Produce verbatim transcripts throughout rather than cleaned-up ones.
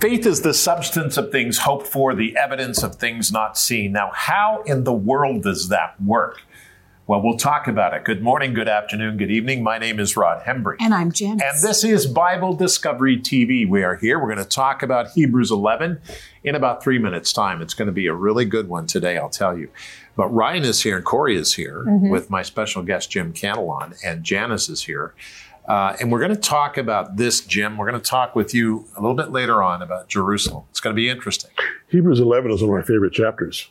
Faith is the substance of things hoped for, the evidence of things not seen. Now, how in the world does that work? Well, we'll talk about it. Good morning, good afternoon, good evening. My name is Rod Hembree. And I'm Janice. And this is Bible Discovery T V. We are here. We're going to talk about Hebrews eleven in about three minutes' time. It's going to be a really good one today, I'll tell you. But Ryan is here and Cori is here mm-hmm. with my special guest, Jim Cantelon, and Janice is here. Uh, and we're going to talk about this, Jim. We're going to talk with you a little bit later on about Jerusalem. It's going to be interesting. Hebrews eleven is one of my favorite chapters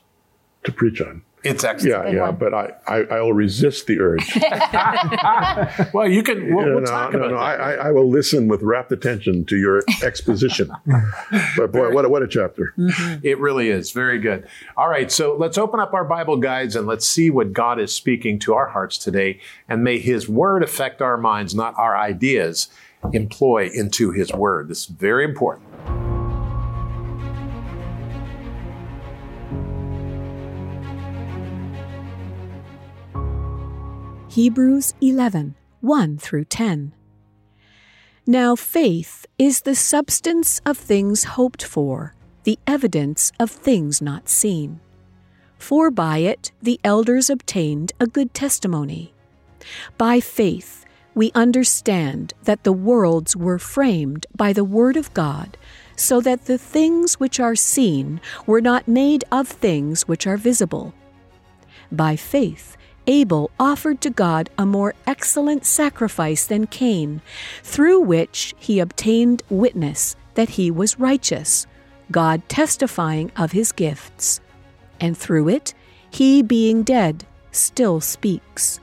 to preach on. It's excellent. Yeah, yeah, one. But I, I, I will resist the urge. Well, you can, we'll, no, we'll talk no, about no, that. I, I will listen with rapt attention to your exposition. But boy, what a, what a chapter. Mm-hmm. It really is. Very good. All right, so let's open up our Bible guides and let's see what God is speaking to our hearts today. And may His Word affect our minds, not our ideas, employ into His Word. This is very important. Hebrews eleven, one through ten. Now faith is the substance of things hoped for, the evidence of things not seen. For by it the elders obtained a good testimony. By faith we understand that the worlds were framed by the word of God, so that the things which are seen were not made of things which are visible. By faith Abel offered to God a more excellent sacrifice than Cain, through which he obtained witness that he was righteous, God testifying of his gifts. And through it, he being dead, still speaks.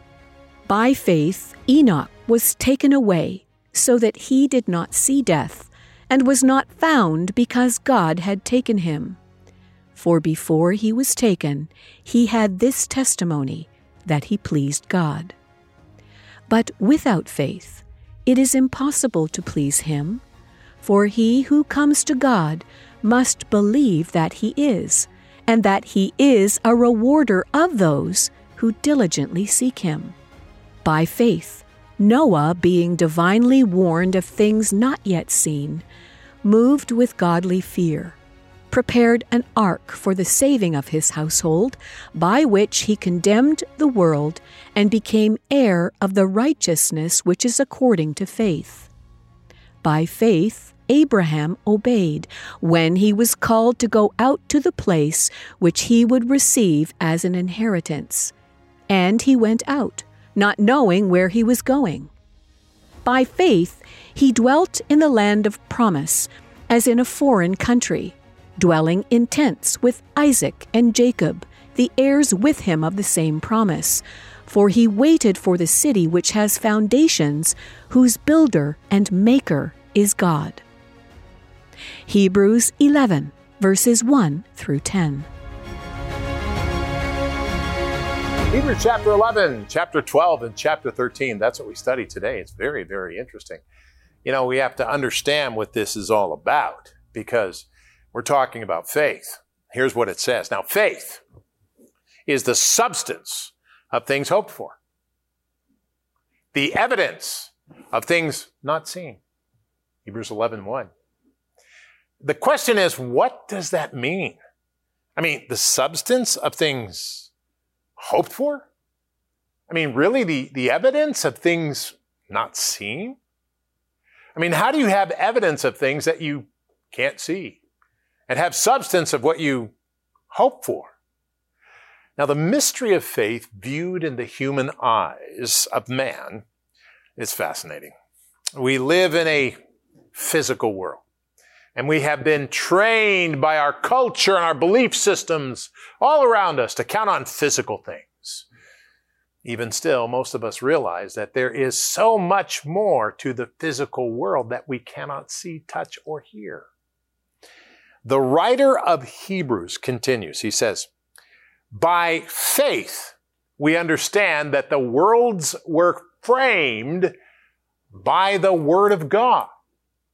By faith, Enoch was taken away, so that he did not see death, and was not found because God had taken him. For before he was taken, he had this testimony, that he pleased God. But without faith, it is impossible to please Him, for he who comes to God must believe that He is, and that He is a rewarder of those who diligently seek Him. By faith, Noah, being divinely warned of things not yet seen, moved with godly fear, prepared an ark for the saving of his household, by which he condemned the world and became heir of the righteousness which is according to faith. By faith, Abraham obeyed when he was called to go out to the place which he would receive as an inheritance. And he went out, not knowing where he was going. By faith, he dwelt in the land of promise, as in a foreign country, dwelling in tents with Isaac and Jacob, the heirs with him of the same promise. For he waited for the city which has foundations, whose builder and maker is God. Hebrews eleven, verses one through ten. Hebrews chapter eleven, chapter twelve, and chapter thirteen. That's what we study today. It's very, very interesting. You know, we have to understand what this is all about, because we're talking about faith. Here's what it says. Now, faith is the substance of things hoped for, the evidence of things not seen. Hebrews eleven, one. The question is, what does that mean? I mean, the substance of things hoped for? I mean, really, the, the evidence of things not seen? I mean, how do you have evidence of things that you can't see, and have substance of what you hope for? Now, the mystery of faith viewed in the human eyes of man is fascinating. We live in a physical world, and we have been trained by our culture and our belief systems all around us to count on physical things. Even still, most of us realize that there is so much more to the physical world that we cannot see, touch, or hear. The writer of Hebrews continues. He says, by faith, we understand that the worlds were framed by the word of God,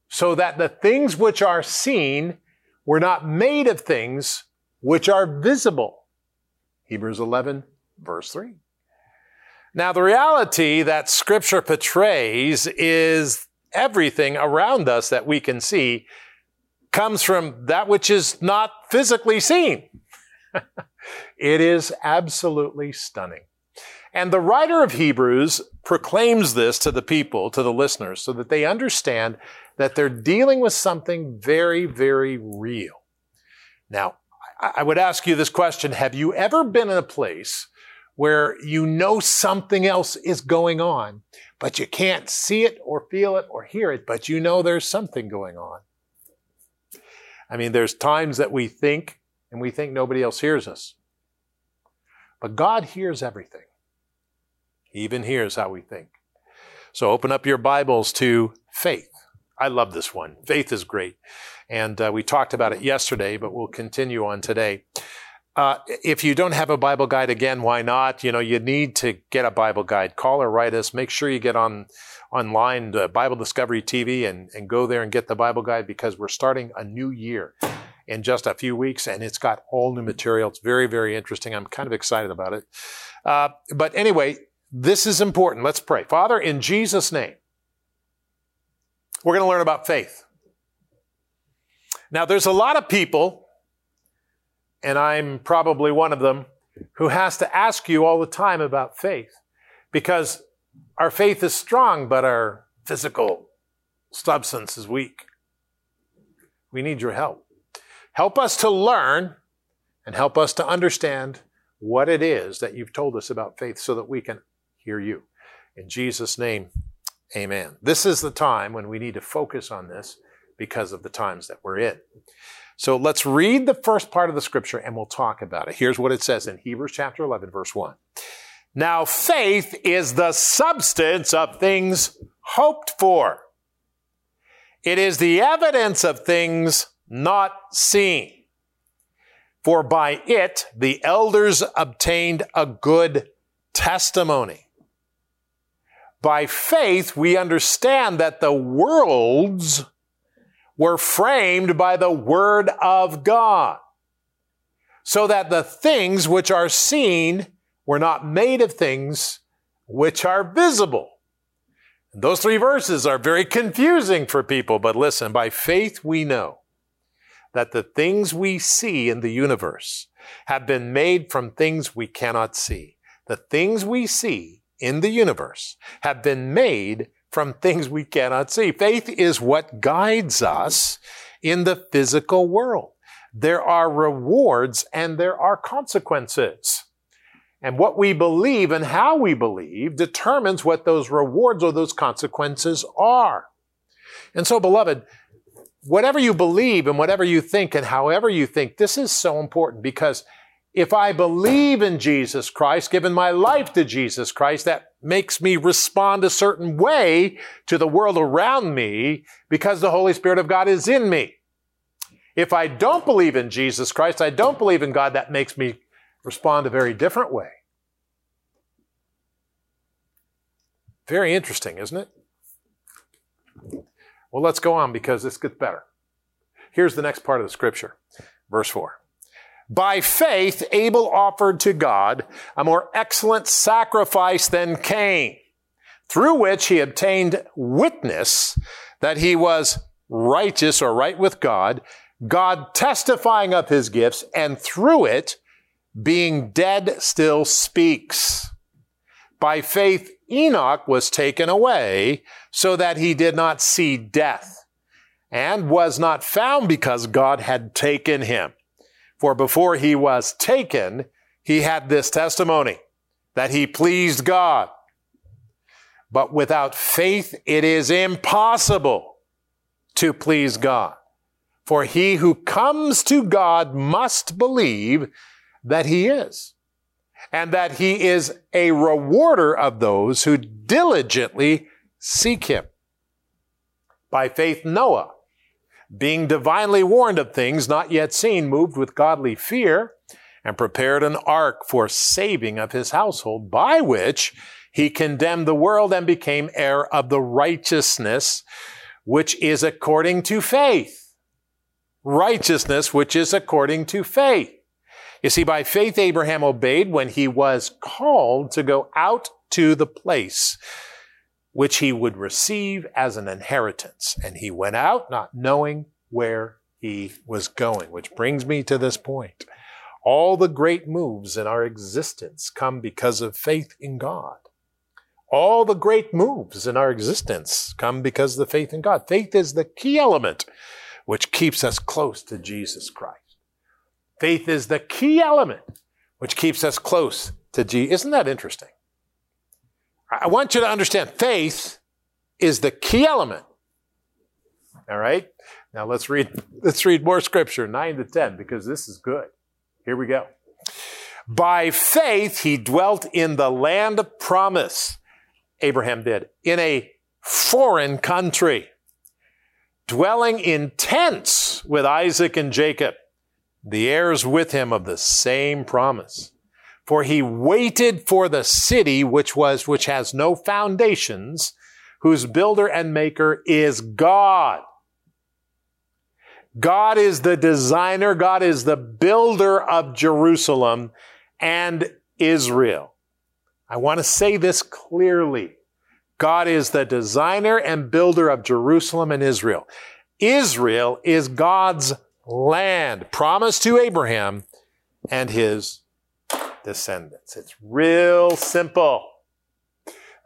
so that the things which are seen were not made of things which are visible. Hebrews eleven, verse three. Now, the reality that Scripture portrays is everything around us that we can see comes from that which is not physically seen. It is absolutely stunning. And the writer of Hebrews proclaims this to the people, to the listeners, so that they understand that they're dealing with something very, very real. Now, I would ask you this question. Have you ever been in a place where you know something else is going on, but you can't see it or feel it or hear it, but you know there's something going on? I mean, there's times that we think and we think nobody else hears us. But God hears everything. He even hears how we think. So open up your Bibles to faith. I love this one. Faith is great. And uh, we talked about it yesterday, but we'll continue on today. Uh, if you don't have a Bible guide, again, why not? You know, you need to get a Bible guide. Call or write us. Make sure you get on online to Bible Discovery T V and, and go there and get the Bible guide, because we're starting a new year in just a few weeks, and it's got all new material. It's very, very interesting. I'm kind of excited about it. Uh, but anyway, this is important. Let's pray. Father, in Jesus' name, we're going to learn about faith. Now, there's a lot of people, and I'm probably one of them, who has to ask you all the time about faith, because our faith is strong, but our physical substance is weak. We need your help. Help us to learn and help us to understand what it is that you've told us about faith, so that we can hear you. In Jesus' name, amen. This is the time when we need to focus on this because of the times that we're in. So let's read the first part of the scripture and we'll talk about it. Here's what it says in Hebrews chapter eleven, verse one. Now faith is the substance of things hoped for. It is the evidence of things not seen. For by it the elders obtained a good testimony. By faith we understand that the worlds were framed by the word of God, so that the things which are seen were not made of things which are visible. And those three verses are very confusing for people, but listen, by faith we know that the things we see in the universe have been made from things we cannot see. The things we see in the universe have been made from things we cannot see. Faith is what guides us in the physical world. There are rewards and there are consequences. And what we believe and how we believe determines what those rewards or those consequences are. And so, beloved, whatever you believe and whatever you think and however you think, this is so important, because if I believe in Jesus Christ, given my life to Jesus Christ, that makes me respond a certain way to the world around me because the Holy Spirit of God is in me. If I don't believe in Jesus Christ, I don't believe in God, that makes me respond a very different way. Very interesting, isn't it? Well, let's go on, because this gets better. Here's the next part of the scripture, verse four. By faith, Abel offered to God a more excellent sacrifice than Cain, through which he obtained witness that he was righteous or right with God, God testifying of his gifts, and through it, being dead, still speaks. By faith, Enoch was taken away so that he did not see death, and was not found because God had taken him. For before he was taken, he had this testimony, that he pleased God. But without faith, it is impossible to please God. For he who comes to God must believe that he is, and that he is a rewarder of those who diligently seek him. By faith, Noah, being divinely warned of things not yet seen, moved with godly fear, and prepared an ark for saving of his household, by which he condemned the world and became heir of the righteousness which is according to faith. Righteousness which is according to faith. You see, by faith, Abraham obeyed when he was called to go out to the place which he would receive as an inheritance. And he went out not knowing where he was going, which brings me to this point. All the great moves in our existence come because of faith in God. All the great moves in our existence come because of the faith in God. Faith is the key element which keeps us close to Jesus Christ. Faith is the key element which keeps us close to Jesus. Isn't that interesting? I want you to understand, faith is the key element. All right? Now let's read, let's read more scripture, nine to ten, because this is good. Here we go. By faith, he dwelt in the land of promise. Abraham did. In a foreign country, dwelling in tents with Isaac and Jacob, the heirs with him of the same promise. For he waited for the city which was, which has no foundations, whose builder and maker is God. God is the designer. God is the builder of Jerusalem and Israel. I want to say this clearly. God is the designer and builder of Jerusalem and Israel. Israel is God's land, promised to Abraham and his descendants. It's real simple.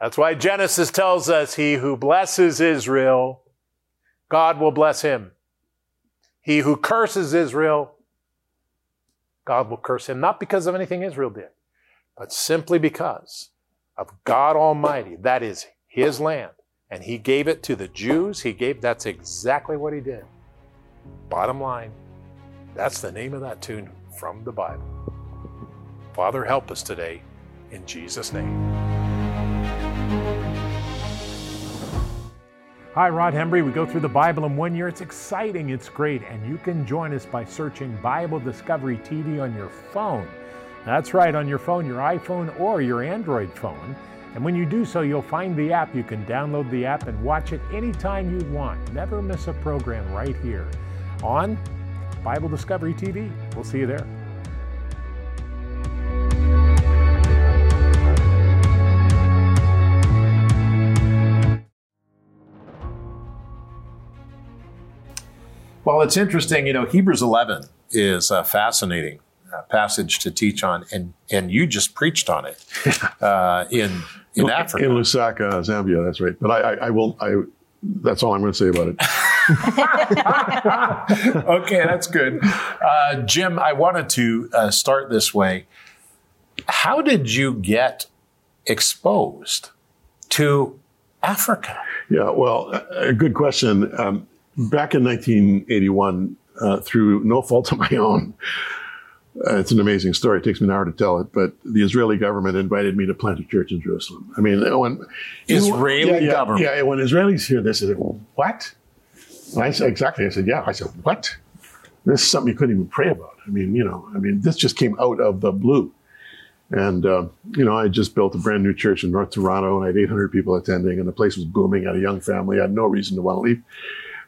That's why Genesis tells us, he who blesses Israel, God will bless him. He who curses Israel, God will curse him. Not because of anything Israel did, but simply because of God Almighty. That is his land. And he gave it to the Jews. He gave, that's exactly what he did. Bottom line, that's the name of that tune from the Bible. Father, help us today, in Jesus' name. Hi, Rod Hembree. We go through the Bible in one year. It's exciting, it's great, and you can join us by searching Bible Discovery T V on your phone. That's right, on your phone, your iPhone or your Android phone. And when you do so, you'll find the app. You can download the app and watch it anytime you want. Never miss a program right here on Bible Discovery T V. We'll see you there. Well, it's interesting, you know, Hebrews eleven is a fascinating uh, passage to teach on, and, and you just preached on it uh, in in well, Africa. In Lusaka, Zambia, that's right. But I, I, I will, I, that's all I'm going to say about it. Okay, that's good. Uh, Jim, I wanted to uh, start this way. How did you get exposed to Africa? Yeah, well, a good question. Um, Back in nineteen eighty-one, uh, through no fault of my own, uh, it's an amazing story. It takes me an hour to tell it, but the Israeli government invited me to plant a church in Jerusalem. I mean, when Israeli yeah, yeah, government, yeah, when Israelis hear this, they say, "What?" And I said, exactly. I said, "Yeah." I said, "What?" This is something you couldn't even pray about. I mean, you know, I mean, this just came out of the blue, and uh, you know, I just built a brand new church in North Toronto, and I had eight hundred people attending, and the place was booming. I had a young family. I had no reason to want to leave.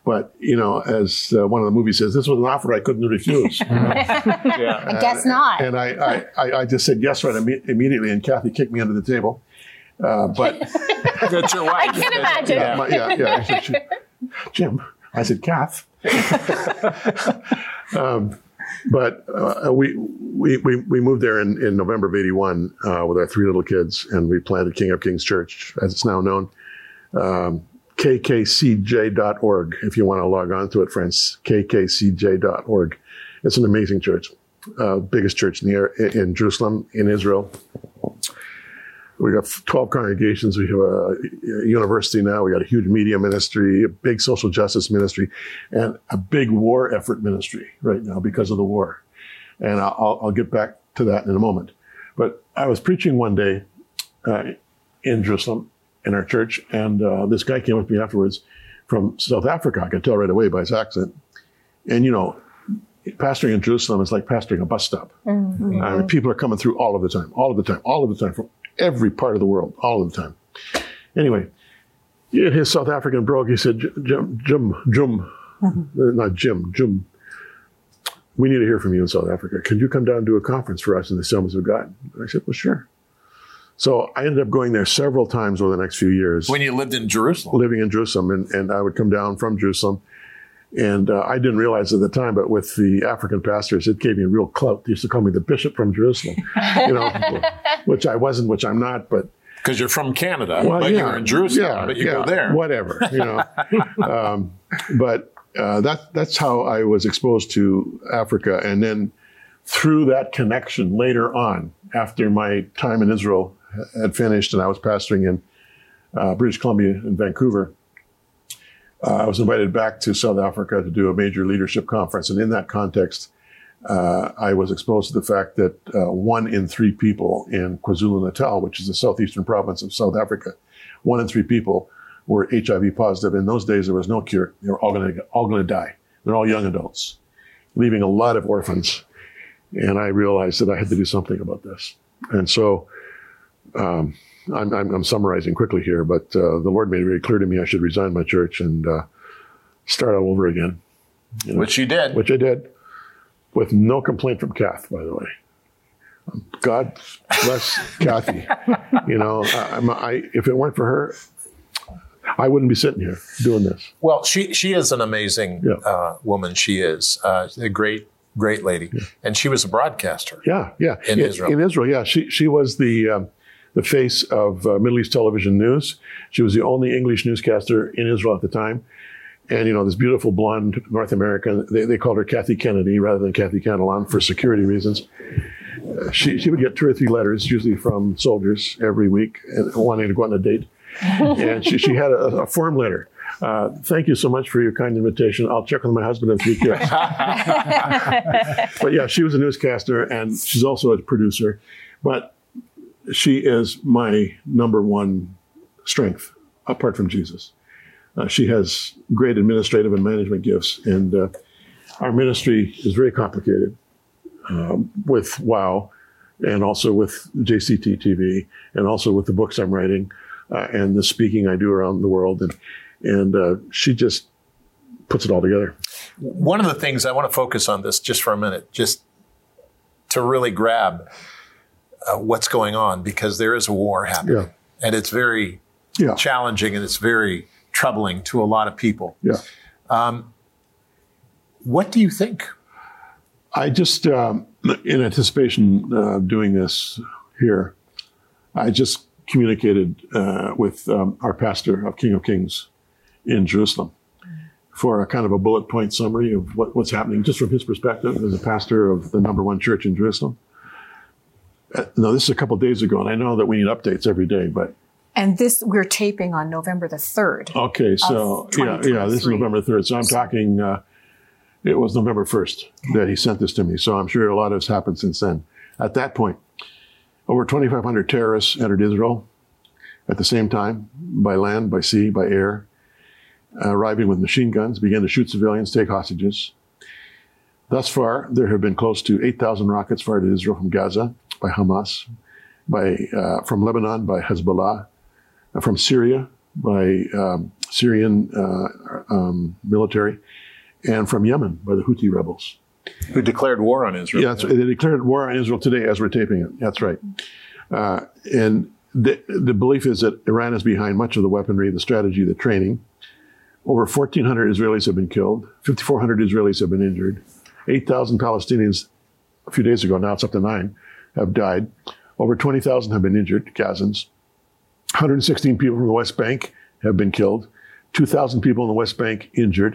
But, you know, as uh, one of the movies says, this was an offer I couldn't refuse. You know? Yeah. I guess not. And I, I, I just said yes right Im- immediately, and Kathy kicked me under the table. Uh, but that's your wife. I can imagine. Yeah, my, yeah, yeah. I said, she, Jim, I said, Kath. um, but uh, we, we we we moved there in, in November of eighty-one uh, with our three little kids, and we planted King of Kings Church, as it's now known. Um, K K C J dot org, if you want to log on to it, friends. K K C J dot org. It's an amazing church, uh, biggest church in the air, in Jerusalem, in Israel. We got twelve congregations. We have a university now. We got a huge media ministry, a big social justice ministry, and a big war effort ministry right now because of the war. And I'll, I'll get back to that in a moment. But I was preaching one day uh, in Jerusalem, in our church, and uh, this guy came up to me afterwards from South Africa. I could tell right away by his accent. And, you know, pastoring in Jerusalem is like pastoring a bus stop. Mm-hmm. I mean, people are coming through all of the time, all of the time, all of the time, from every part of the world, all of the time. Anyway, in his South African brogue, he said, Jim, Jim, Jim, mm-hmm. not Jim, Jim, we need to hear from you in South Africa. Can you come down and do a conference for us in the Assemblies of God? I said, well, sure. So I ended up going there several times over the next few years. When you lived in Jerusalem? Living in Jerusalem. And, and I would come down from Jerusalem And uh, I didn't realize at the time, but with the African pastors, it gave me a real clout. They used to call me the bishop from Jerusalem, you know, which I wasn't, which I'm not, but. Because you're from Canada, well, but yeah, you're in Jerusalem, yeah, but you yeah, go there. Whatever, you know. um, but uh, that that's how I was exposed to Africa. And then through that connection later on, after my time in Israel had finished and I was pastoring in uh, British Columbia and Vancouver, Uh, I was invited back to South Africa to do a major leadership conference. And in that context, uh, I was exposed to the fact that uh, one in three people in KwaZulu-Natal, which is the southeastern province of South Africa, one in three people were H I V positive. In those days, there was no cure. They were all going to all going to die. They're all young adults, leaving a lot of orphans. And I realized that I had to do something about this. And so um I'm, I'm, I'm summarizing quickly here, but uh, the Lord made it very clear to me I should resign my church and uh, start all over again. You know, which you did. Which I did, with no complaint from Kath, by the way. God bless Kathy. You know, I, I'm, I, if it weren't for her, I wouldn't be sitting here doing this. Well, she, she is an amazing yeah. uh, woman. She is uh, a great, great lady. Yeah. And she was a broadcaster. Yeah, yeah. In yeah, Israel. In Israel, yeah. She, she was the... Um, the face of uh, Middle East television news. She was the only English newscaster in Israel at the time. And, you know, this beautiful blonde North American, they, they called her Kathy Kennedy rather than Kathy Cantelon for security reasons. Uh, she, she would get two or three letters, usually from soldiers every week, and wanting to go on a date. And she, she had a, a form letter. Uh, thank you so much for your kind invitation. I'll check with my husband and three kids. But yeah, she was a newscaster and she's also a producer. But she is my number one strength, apart from Jesus. Uh, she has great administrative and management gifts, and uh, our ministry is very complicated um, with WOW, and also with J C T T V, and also with the books I'm writing, uh, and the speaking I do around the world, and and uh, she just puts it all together. One of the things I want to focus on this just for a minute, just to really grab Uh, what's going on, because there is a war happening, yeah. and it's very yeah. challenging and it's very troubling to a lot of people. Yeah. Um, what do you think? I just, um, in anticipation of uh, doing this here, I just communicated uh, with um, our pastor of King of Kings in Jerusalem for a kind of a bullet point summary of what, what's happening, just from his perspective as a pastor of the number one church in Jerusalem. No, this is a couple of days ago, and I know that we need updates every day, but... And this, we're taping on November the third. Okay, so, yeah, yeah, this is November third. So I'm talking, uh, it was November first that he sent this to me, so I'm sure a lot has happened since then. At that point, over twenty-five hundred terrorists entered Israel at the same time, by land, by sea, by air, uh, arriving with machine guns, began to shoot civilians, take hostages. Thus far, there have been close to eight thousand rockets fired at Israel from Gaza, by Hamas, by uh, from Lebanon, by Hezbollah, uh, from Syria, by um, Syrian uh, um, military, and from Yemen, by the Houthi rebels. Who declared war on Israel. Yeah, that's, they declared war on Israel today as we're taping it. That's right. Uh, and the, the belief is that Iran is behind much of the weaponry, the strategy, the training. Over fourteen hundred Israelis have been killed. fifty-four hundred Israelis have been injured. eight thousand Palestinians, a few days ago, now it's up to nine, have died. Over twenty thousand have been injured, Gazans. one hundred sixteen people from the West Bank have been killed. two thousand people in the West Bank injured.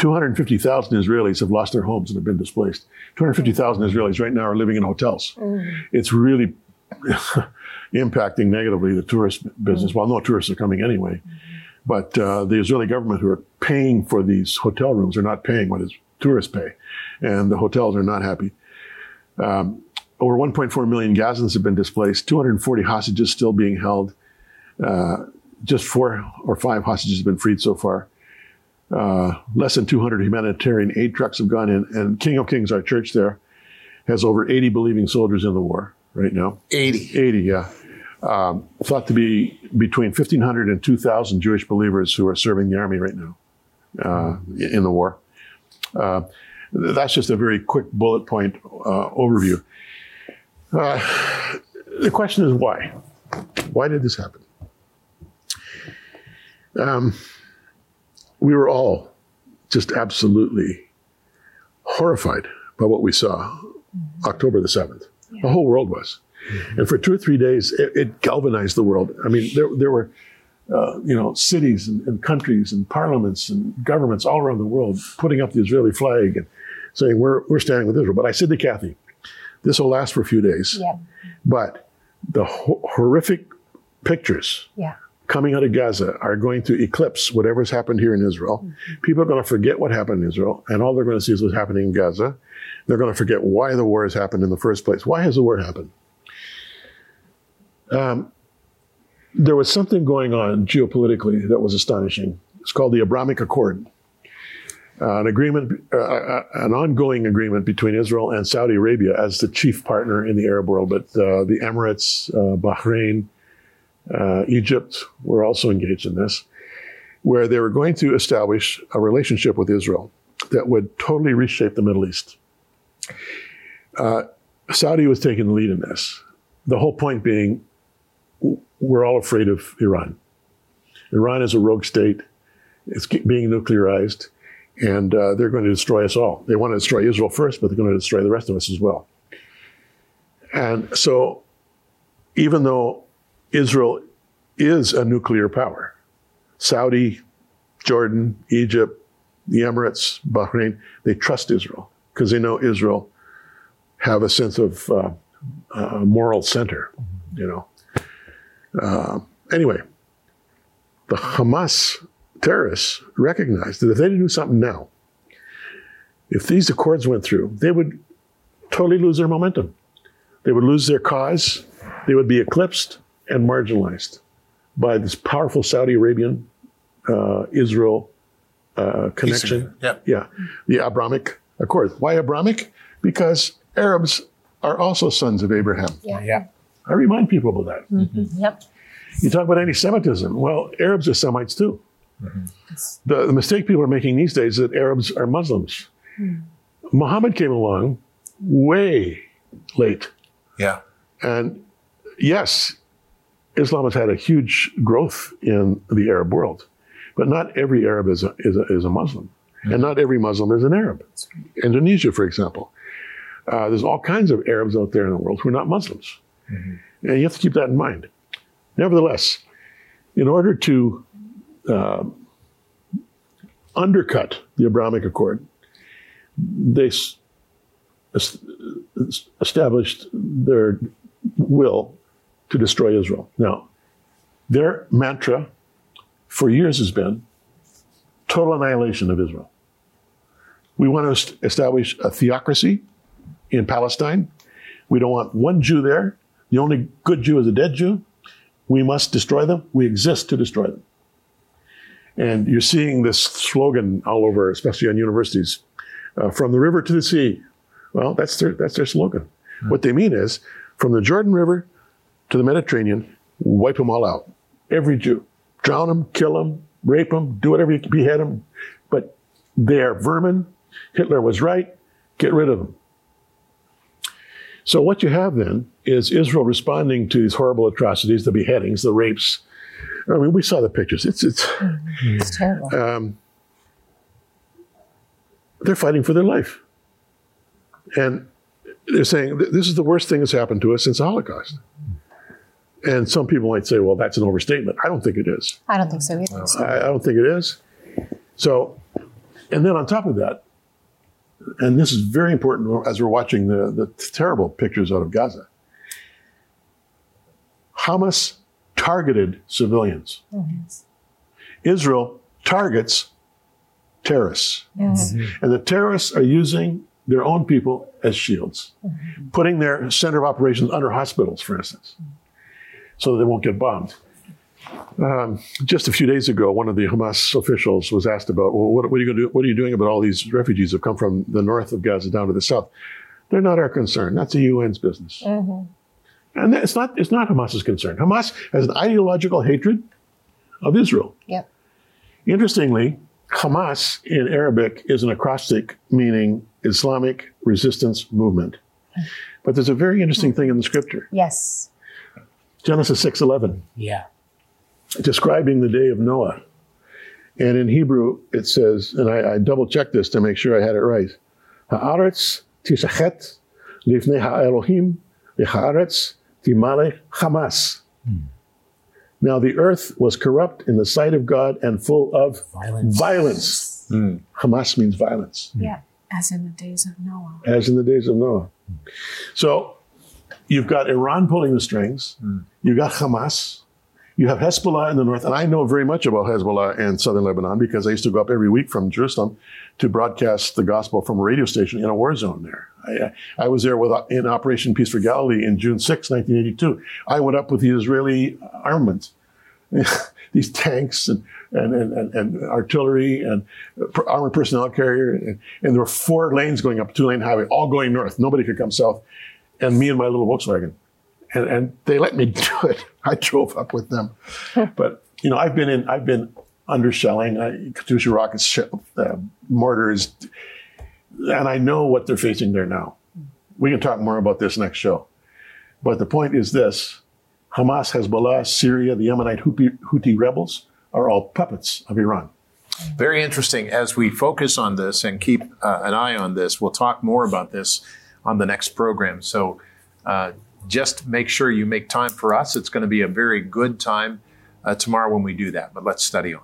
two hundred fifty thousand Israelis have lost their homes and have been displaced. two hundred fifty thousand Israelis right now are living in hotels. Mm. It's really impacting negatively the tourist business. Mm. Well, no tourists are coming anyway. Mm. But uh, the Israeli government, who are paying for these hotel rooms, are not paying what tourists pay. And the hotels are not happy. Um, Over one point four million Gazans have been displaced, two hundred forty hostages still being held. Uh, just four or five hostages have been freed so far. Uh, less than two hundred humanitarian aid trucks have gone in. And King of Kings, our church there, has over eighty believing soldiers in the war right now. eighty? eighty, yeah. Um, thought to be between fifteen hundred and two thousand Jewish believers who are serving the army right now uh, in the war. Uh, that's just a very quick bullet point uh, overview. Uh, the question is why? Why did this happen? Um, we were all just absolutely horrified by what we saw mm-hmm. October the seventh. Yeah. The whole world was. Mm-hmm. And for two or three days, it, it galvanized the world. I mean, there there were, uh, you know, cities and, and countries and parliaments and governments all around the world putting up the Israeli flag and saying, we're, we're standing with Israel. But I said to Kathy, this will last for a few days. Yeah. But the ho- horrific pictures yeah. coming out of Gaza are going to eclipse whatever's happened here in Israel. Mm-hmm. People are going to forget what happened in Israel, and all they're going to see is what's happening in Gaza. They're going to forget why the war has happened in the first place. Why has the war happened? Um, there was something going on geopolitically that was astonishing. It's called the Abrahamic Accord, uh, an agreement, uh, uh, an ongoing agreement between Israel and Saudi Arabia as the chief partner in the Arab world. But uh, the Emirates, uh, Bahrain, uh, Egypt were also engaged in this, where they were going to establish a relationship with Israel that would totally reshape the Middle East. Uh, Saudi was taking the lead in this. The whole point being, we're all afraid of Iran. Iran is a rogue state. It's being nuclearized, and uh, they're going to destroy us all. They want to destroy Israel first, but they're going to destroy the rest of us as well. And so, even though Israel is a nuclear power, Saudi, Jordan, Egypt, the Emirates, Bahrain, they trust Israel because they know Israel have a sense of uh, uh, moral center, you know. Uh, anyway, the Hamas terrorists recognized that if they didn't do something now, if these accords went through, they would totally lose their momentum. They would lose their cause. They would be eclipsed and marginalized by this powerful Saudi Arabian uh, Israel uh, connection. Yeah. yeah, the Abrahamic Accord. Why Abrahamic? Because Arabs are also sons of Abraham. Yeah. yeah. I remind people about that. Mm-hmm. Yep. You talk about anti-Semitism. Well, Arabs are Semites too. Mm-hmm. The, the mistake people are making these days is that Arabs are Muslims. Mm. Muhammad came along way late. Yeah. And yes, Islam has had a huge growth in the Arab world, but not every Arab is a, is a, is a Muslim. Mm-hmm. And not every Muslim is an Arab. Indonesia, for example. Uh, there's all kinds of Arabs out there in the world who are not Muslims. Mm-hmm. And you have to keep that in mind. Nevertheless, in order to uh, undercut the Abrahamic Accord, they s- es- established their will to destroy Israel. Now, their mantra for years has been total annihilation of Israel. We want to establish a theocracy in Palestine. We don't want one Jew there. The only good Jew is a dead Jew. We must destroy them. We exist to destroy them. And you're seeing this slogan all over, especially on universities, uh, from the river to the sea. Well, that's their, that's their slogan. Mm-hmm. What they mean is, from the Jordan River to the Mediterranean, wipe them all out. Every Jew. Drown them, kill them, rape them, do whatever you can, behead them. But they are vermin. Hitler was right. Get rid of them. So what you have then is Israel responding to these horrible atrocities, the beheadings, the rapes. I mean, we saw the pictures. It's it's, it's terrible. Um, they're fighting for their life. And they're saying, this is the worst thing that's happened to us since the Holocaust. And some people might say, well, that's an overstatement. I don't think it is. I don't think so either. I, I don't think it is. So, and then on top of that, and this is very important as we're watching the, the terrible pictures out of Gaza. Hamas targeted civilians. Oh, yes. Israel targets terrorists. Yes. Mm-hmm. And the terrorists are using their own people as shields, mm-hmm. putting their center of operations under hospitals, for instance, so that they won't get bombed. Um, just a few days ago, one of the Hamas officials was asked about, well, what, what, are you going to do? What are you doing about all these refugees who have come from the north of Gaza down to the south? They're not our concern. That's the U N's business. Mm-hmm. And it's not, it's not Hamas's concern. Hamas has an ideological hatred of Israel. Yep. Interestingly, Hamas in Arabic is an acrostic meaning Islamic resistance movement. Mm-hmm. But there's a very interesting mm-hmm. thing in the scripture. Yes. Genesis six eleven. Yeah. Describing the day of Noah And in Hebrew, it says, and I, I double-checked this to make sure I had it right, Ha'aretz tisachet lifnei ha'elohim v'ha'aretz timalech hamas. Now the earth was corrupt in the sight of God and full of violence. violence. Mm. Hamas means violence. Yeah, as in the days of Noah. As in the days of Noah. Mm. So you've got Iran pulling the strings. Mm. You've got Hamas. You have Hezbollah in the north. And I know very much about Hezbollah in southern Lebanon because I used to go up every week from Jerusalem to broadcast the gospel from a radio station in a war zone there. I, I was there with, in Operation Peace for Galilee in June sixth, nineteen eighty-two. I went up with the Israeli armament, these tanks and, and, and, and artillery and armored personnel carrier. And, and there were four lanes going up, two lane highway, all going north. Nobody could come south. And me and my little Volkswagen. And, and they let me do it. I drove up with them. But, you know, I've been in, I've been undershelling, I, Katyusha rockets, ship, uh, mortars, and I know what they're facing there now. We can talk more about this next show. But the point is this, Hamas, Hezbollah, Syria, the Yemenite Houthi, Houthi rebels are all puppets of Iran. Very interesting. As we focus on this and keep uh, an eye on this, we'll talk more about this on the next program. So uh, just make sure you make time for us. It's going to be a very good time uh, tomorrow when we do that. But let's study on.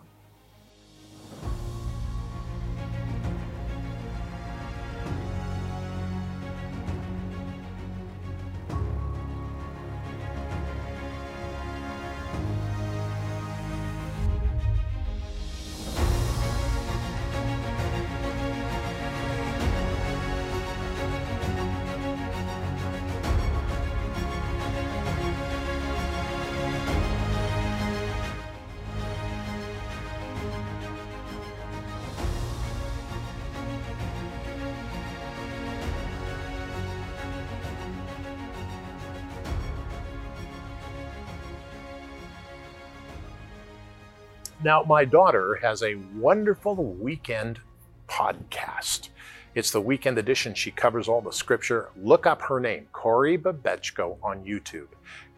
Now, my daughter has a wonderful weekend podcast. It's the weekend edition. She covers all the scripture. Look up her name, Cori Babetchko, on YouTube.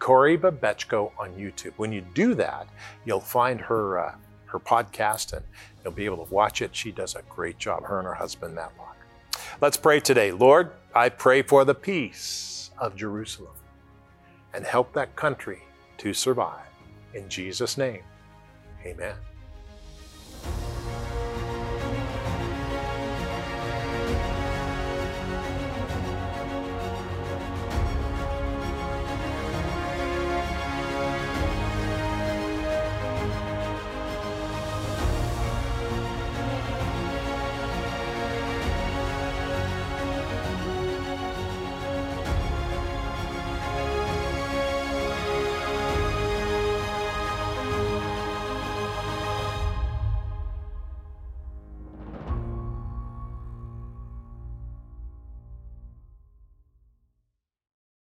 Cori Babetchko on YouTube. When you do that, you'll find her uh, her podcast and you'll be able to watch it. She does a great job, her and her husband, Matt Locke. Let's pray today. Lord, I pray for the peace of Jerusalem and help that country to survive. In Jesus' name. Amen.